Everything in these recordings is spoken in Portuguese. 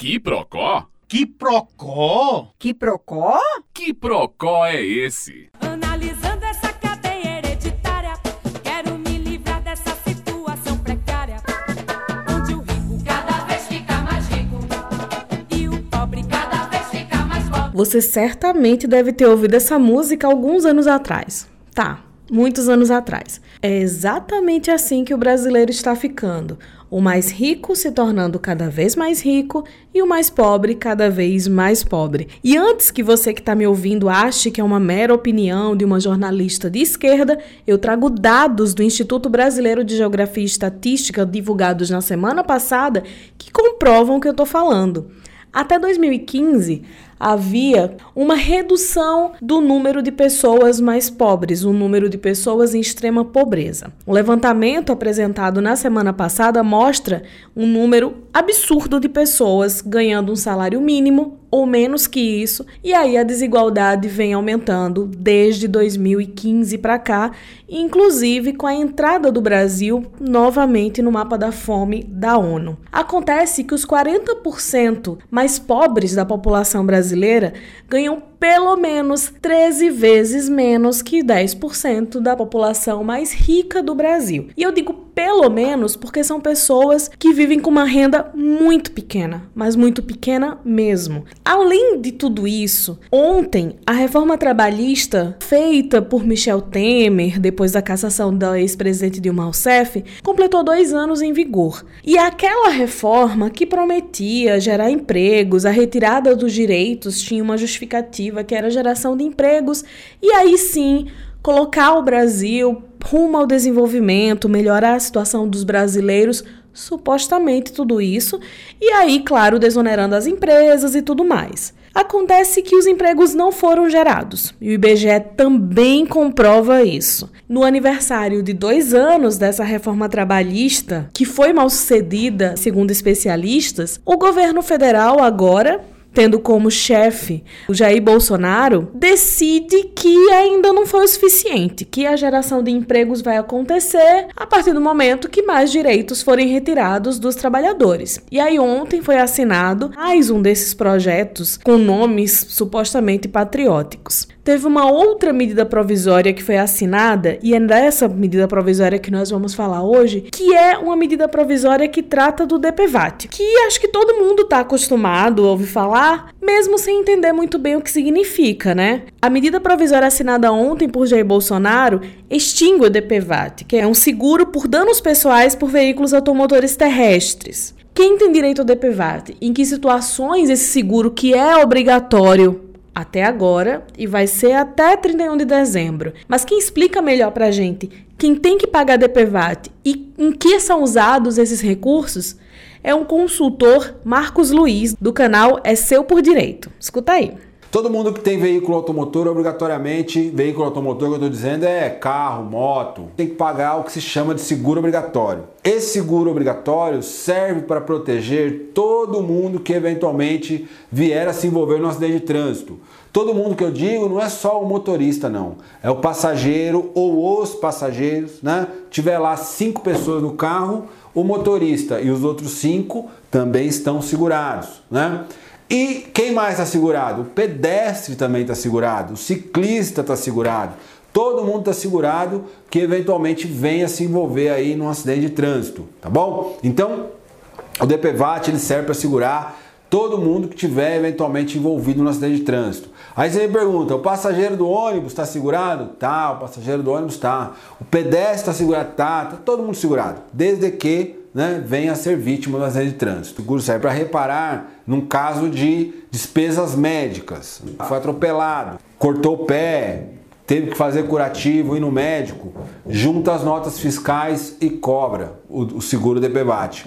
Quiprocó? Quiprocó? Quiprocó? Quiprocó é esse? Analisando essa cadeia hereditária, quero me livrar dessa situação precária, onde o rico cada vez fica mais rico e o pobre cada vez fica mais pobre. Você certamente deve ter ouvido essa música alguns anos atrás. Tá, muitos anos atrás. É exatamente assim que o brasileiro está ficando. O mais rico se tornando cada vez mais rico e o mais pobre cada vez mais pobre. E antes que você que está me ouvindo ache que é uma mera opinião de uma jornalista de esquerda, eu trago dados do Instituto Brasileiro de Geografia e Estatística divulgados na semana passada que comprovam o que eu estou falando. Até 2015, havia uma redução do número de pessoas mais pobres, o número de pessoas em extrema pobreza. O levantamento apresentado na semana passada mostra um número absurdo de pessoas ganhando um salário mínimo ou menos que isso, e aí a desigualdade vem aumentando desde 2015 para cá, inclusive com a entrada do Brasil novamente no mapa da fome da ONU. Acontece que os 40% mais pobres da população brasileira ganham pelo menos 13 vezes menos que 10% da população mais rica do Brasil. E eu digo pelo menos porque são pessoas que vivem com uma renda muito pequena, mas muito pequena mesmo. Além de tudo isso, ontem a reforma trabalhista feita por Michel Temer, depois da cassação da ex-presidente Dilma Rousseff, completou 2 anos em vigor. E aquela reforma que prometia gerar empregos, a retirada dos direitos tinha uma justificativa que era a geração de empregos, e aí sim colocar o Brasil rumo ao desenvolvimento, melhorar a situação dos brasileiros, supostamente tudo isso, e aí, claro, desonerando as empresas e tudo mais. Acontece que os empregos não foram gerados, e o IBGE também comprova isso. No aniversário de 2 anos dessa reforma trabalhista, que foi mal sucedida, segundo especialistas, o governo federal agora, tendo como chefe o Jair Bolsonaro, decide que ainda não foi o suficiente, que a geração de empregos vai acontecer a partir do momento que mais direitos forem retirados dos trabalhadores. E aí ontem foi assinado mais um desses projetos com nomes supostamente patrióticos. Teve uma outra medida provisória que foi assinada, e é dessa medida provisória que nós vamos falar hoje, que é uma medida provisória que trata do DPVAT, que acho que todo mundo está acostumado a ouvir falar, mesmo sem entender muito bem o que significa, né? A medida provisória assinada ontem por Jair Bolsonaro extingue o DPVAT, que é um seguro por danos pessoais por veículos automotores terrestres. Quem tem direito ao DPVAT? Em que situações esse seguro, que é obrigatório até agora e vai ser até 31 de dezembro. Mas quem explica melhor pra gente quem tem que pagar DPVAT e em que são usados esses recursos é um consultor, Marcos Luiz, do canal É Seu por Direito. Escuta aí. Todo mundo que tem veículo automotor, obrigatoriamente, veículo automotor que eu estou dizendo é carro, moto, tem que pagar o que se chama de seguro obrigatório. Esse seguro obrigatório serve para proteger todo mundo que eventualmente vier a se envolver no acidente de trânsito. Todo mundo que eu digo não é só o motorista, não. É o passageiro ou os passageiros, né? Tiver lá 5 pessoas no carro, o motorista e os outros 5 também estão segurados, né? E quem mais está segurado? O pedestre também está segurado, o ciclista está segurado, todo mundo está segurado que eventualmente venha se envolver aí num acidente de trânsito, tá bom? Então, o DPVAT ele serve para segurar todo mundo que tiver eventualmente envolvido no acidente de trânsito. Aí você me pergunta, o passageiro do ônibus está segurado? Tá, o passageiro do ônibus está. O pedestre está segurado? Tá, está todo mundo segurado, desde que, né, venha a ser vítima do acidente de trânsito. O seguro serve para reparar num caso de despesas médicas. Foi atropelado, cortou o pé, teve que fazer curativo, ir no médico, junta as notas fiscais e cobra o seguro DPVAT,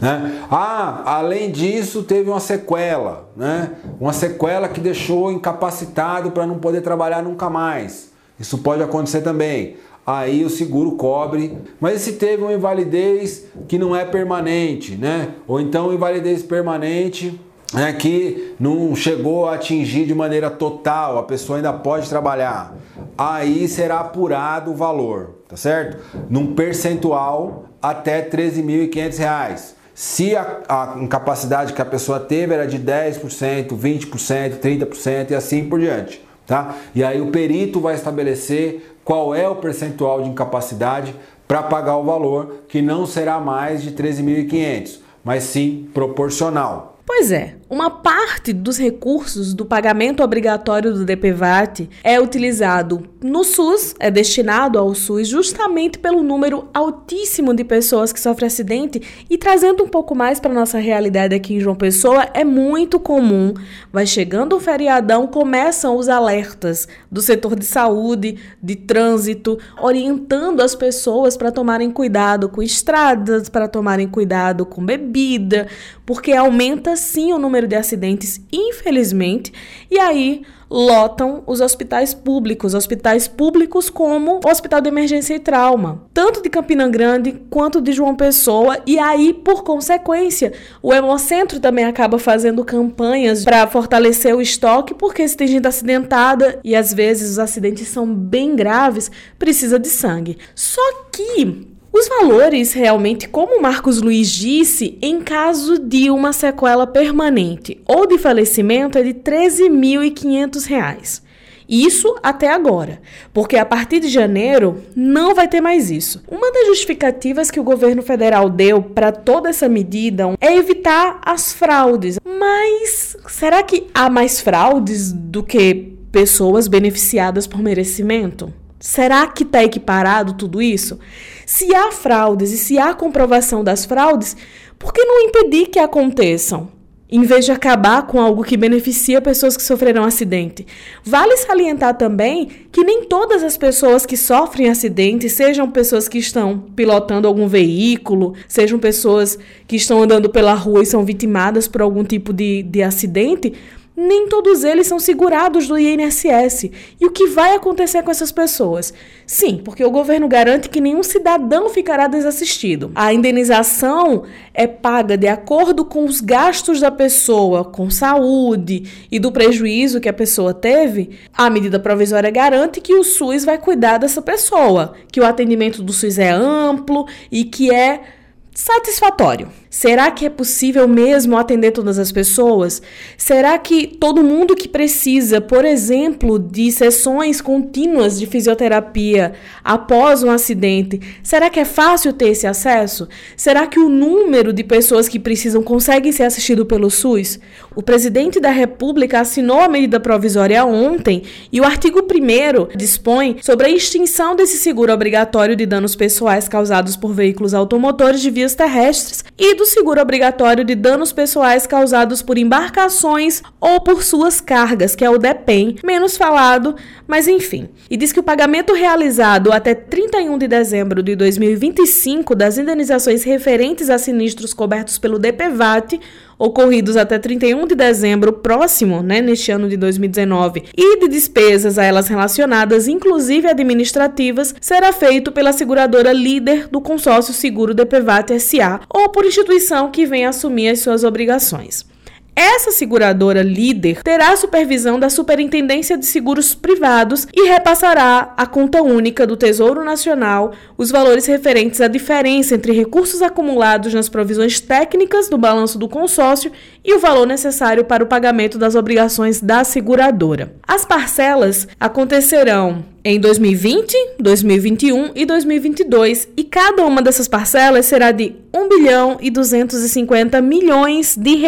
né? Ah, além disso, teve uma sequela, né? Uma sequela que deixou incapacitado para não poder trabalhar nunca mais. Isso pode acontecer também. Aí o seguro cobre, mas se teve uma invalidez que não é permanente, né? Ou então invalidez permanente, né, que não chegou a atingir de maneira total, a pessoa ainda pode trabalhar, aí será apurado o valor, tá certo? Num percentual até R$ 13.500. Se a incapacidade que a pessoa teve era de 10%, 20%, 30% e assim por diante, tá? E aí o perito vai estabelecer qual é o percentual de incapacidade para pagar o valor, que não será mais de 13.500, mas sim proporcional. Pois é, uma parte dos recursos do pagamento obrigatório do DPVAT é utilizado no SUS, é destinado ao SUS justamente pelo número altíssimo de pessoas que sofrem acidente, e trazendo um pouco mais para a nossa realidade aqui em João Pessoa, é muito comum. Vai chegando o feriadão, começam os alertas do setor de saúde, de trânsito, orientando as pessoas para tomarem cuidado com estradas, para tomarem cuidado com bebida, porque aumenta sim o número de acidentes, infelizmente, e aí lotam os hospitais públicos como o Hospital de Emergência e Trauma, tanto de Campina Grande quanto de João Pessoa, e aí, por consequência, o Hemocentro também acaba fazendo campanhas para fortalecer o estoque, porque se tem gente acidentada, e às vezes os acidentes são bem graves, precisa de sangue. Só que os valores, realmente, como o Marcos Luiz disse, em caso de uma sequela permanente ou de falecimento, é de R$ 13.500. Isso até agora, porque a partir de janeiro não vai ter mais isso. Uma das justificativas que o governo federal deu para toda essa medida é evitar as fraudes. Mas será que há mais fraudes do que pessoas beneficiadas por merecimento? Será que está equiparado tudo isso? Se há fraudes e se há comprovação das fraudes, por que não impedir que aconteçam? Em vez de acabar com algo que beneficia pessoas que sofrerão acidente. Vale salientar também que nem todas as pessoas que sofrem acidente, sejam pessoas que estão pilotando algum veículo, sejam pessoas que estão andando pela rua e são vitimadas por algum tipo de acidente, nem todos eles são segurados do INSS. E o que vai acontecer com essas pessoas? Sim, porque o governo garante que nenhum cidadão ficará desassistido. A indenização é paga de acordo com os gastos da pessoa, com saúde e do prejuízo que a pessoa teve. A medida provisória garante que o SUS vai cuidar dessa pessoa, que o atendimento do SUS é amplo e que é satisfatório. Será que é possível mesmo atender todas as pessoas? Será que todo mundo que precisa, por exemplo, de sessões contínuas de fisioterapia após um acidente, será que é fácil ter esse acesso? Será que o número de pessoas que precisam consegue ser assistido pelo SUS? O presidente da República assinou a medida provisória ontem e o artigo 1º dispõe sobre a extinção desse seguro obrigatório de danos pessoais causados por veículos automotores de vias terrestres e do seguro obrigatório de danos pessoais causados por embarcações ou por suas cargas, que é o DPEM, menos falado, mas enfim. E diz que o pagamento realizado até 31 de dezembro de 2025 das indenizações referentes a sinistros cobertos pelo DPVAT, ocorridos até 31 de dezembro próximo, neste ano de 2019, e de despesas a elas relacionadas, inclusive administrativas, será feito pela seguradora líder do consórcio seguro DPVAT S.A. ou por instituição que venha assumir as suas obrigações. Essa seguradora líder terá a supervisão da Superintendência de Seguros Privados e repassará à conta única do Tesouro Nacional os valores referentes à diferença entre recursos acumulados nas provisões técnicas do balanço do consórcio e o valor necessário para o pagamento das obrigações da seguradora. As parcelas acontecerão em 2020, 2021 e 2022, e cada uma dessas parcelas será de R$ 1,250 bilhões, de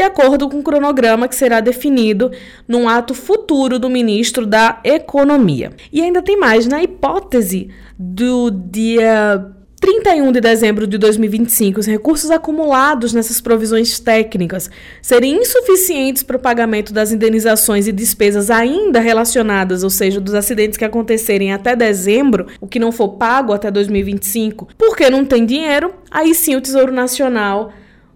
acordo com o cronograma que será definido num ato futuro do ministro da Economia. E ainda tem mais, na hipótese do dia 31 de dezembro de 2025, os recursos acumulados nessas provisões técnicas seriam insuficientes para o pagamento das indenizações e despesas ainda relacionadas, ou seja, dos acidentes que acontecerem até dezembro, o que não for pago até 2025, porque não tem dinheiro, aí sim o Tesouro Nacional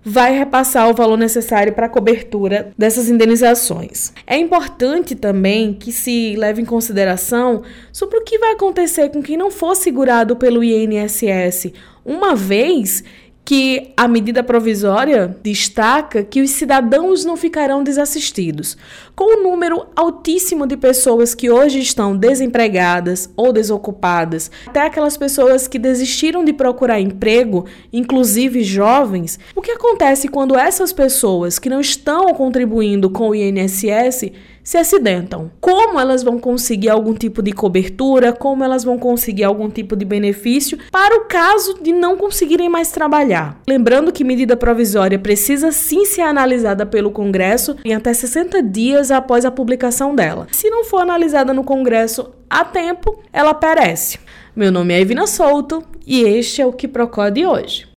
vai repassar o valor necessário para a cobertura dessas indenizações. É importante também que se leve em consideração sobre o que vai acontecer com quem não for segurado pelo INSS, uma vez que a medida provisória destaca que os cidadãos não ficarão desassistidos. Com o número altíssimo de pessoas que hoje estão desempregadas ou desocupadas, até aquelas pessoas que desistiram de procurar emprego, inclusive jovens, o que acontece quando essas pessoas que não estão contribuindo com o INSS se acidentam? Como elas vão conseguir algum tipo de cobertura? Como elas vão conseguir algum tipo de benefício para o caso de não conseguirem mais trabalhar? Lembrando que medida provisória precisa sim ser analisada pelo Congresso em até 60 dias após a publicação dela. Se não for analisada no Congresso a tempo, ela perece. Meu nome é Ivna Souto e este é o Quiprocó de hoje.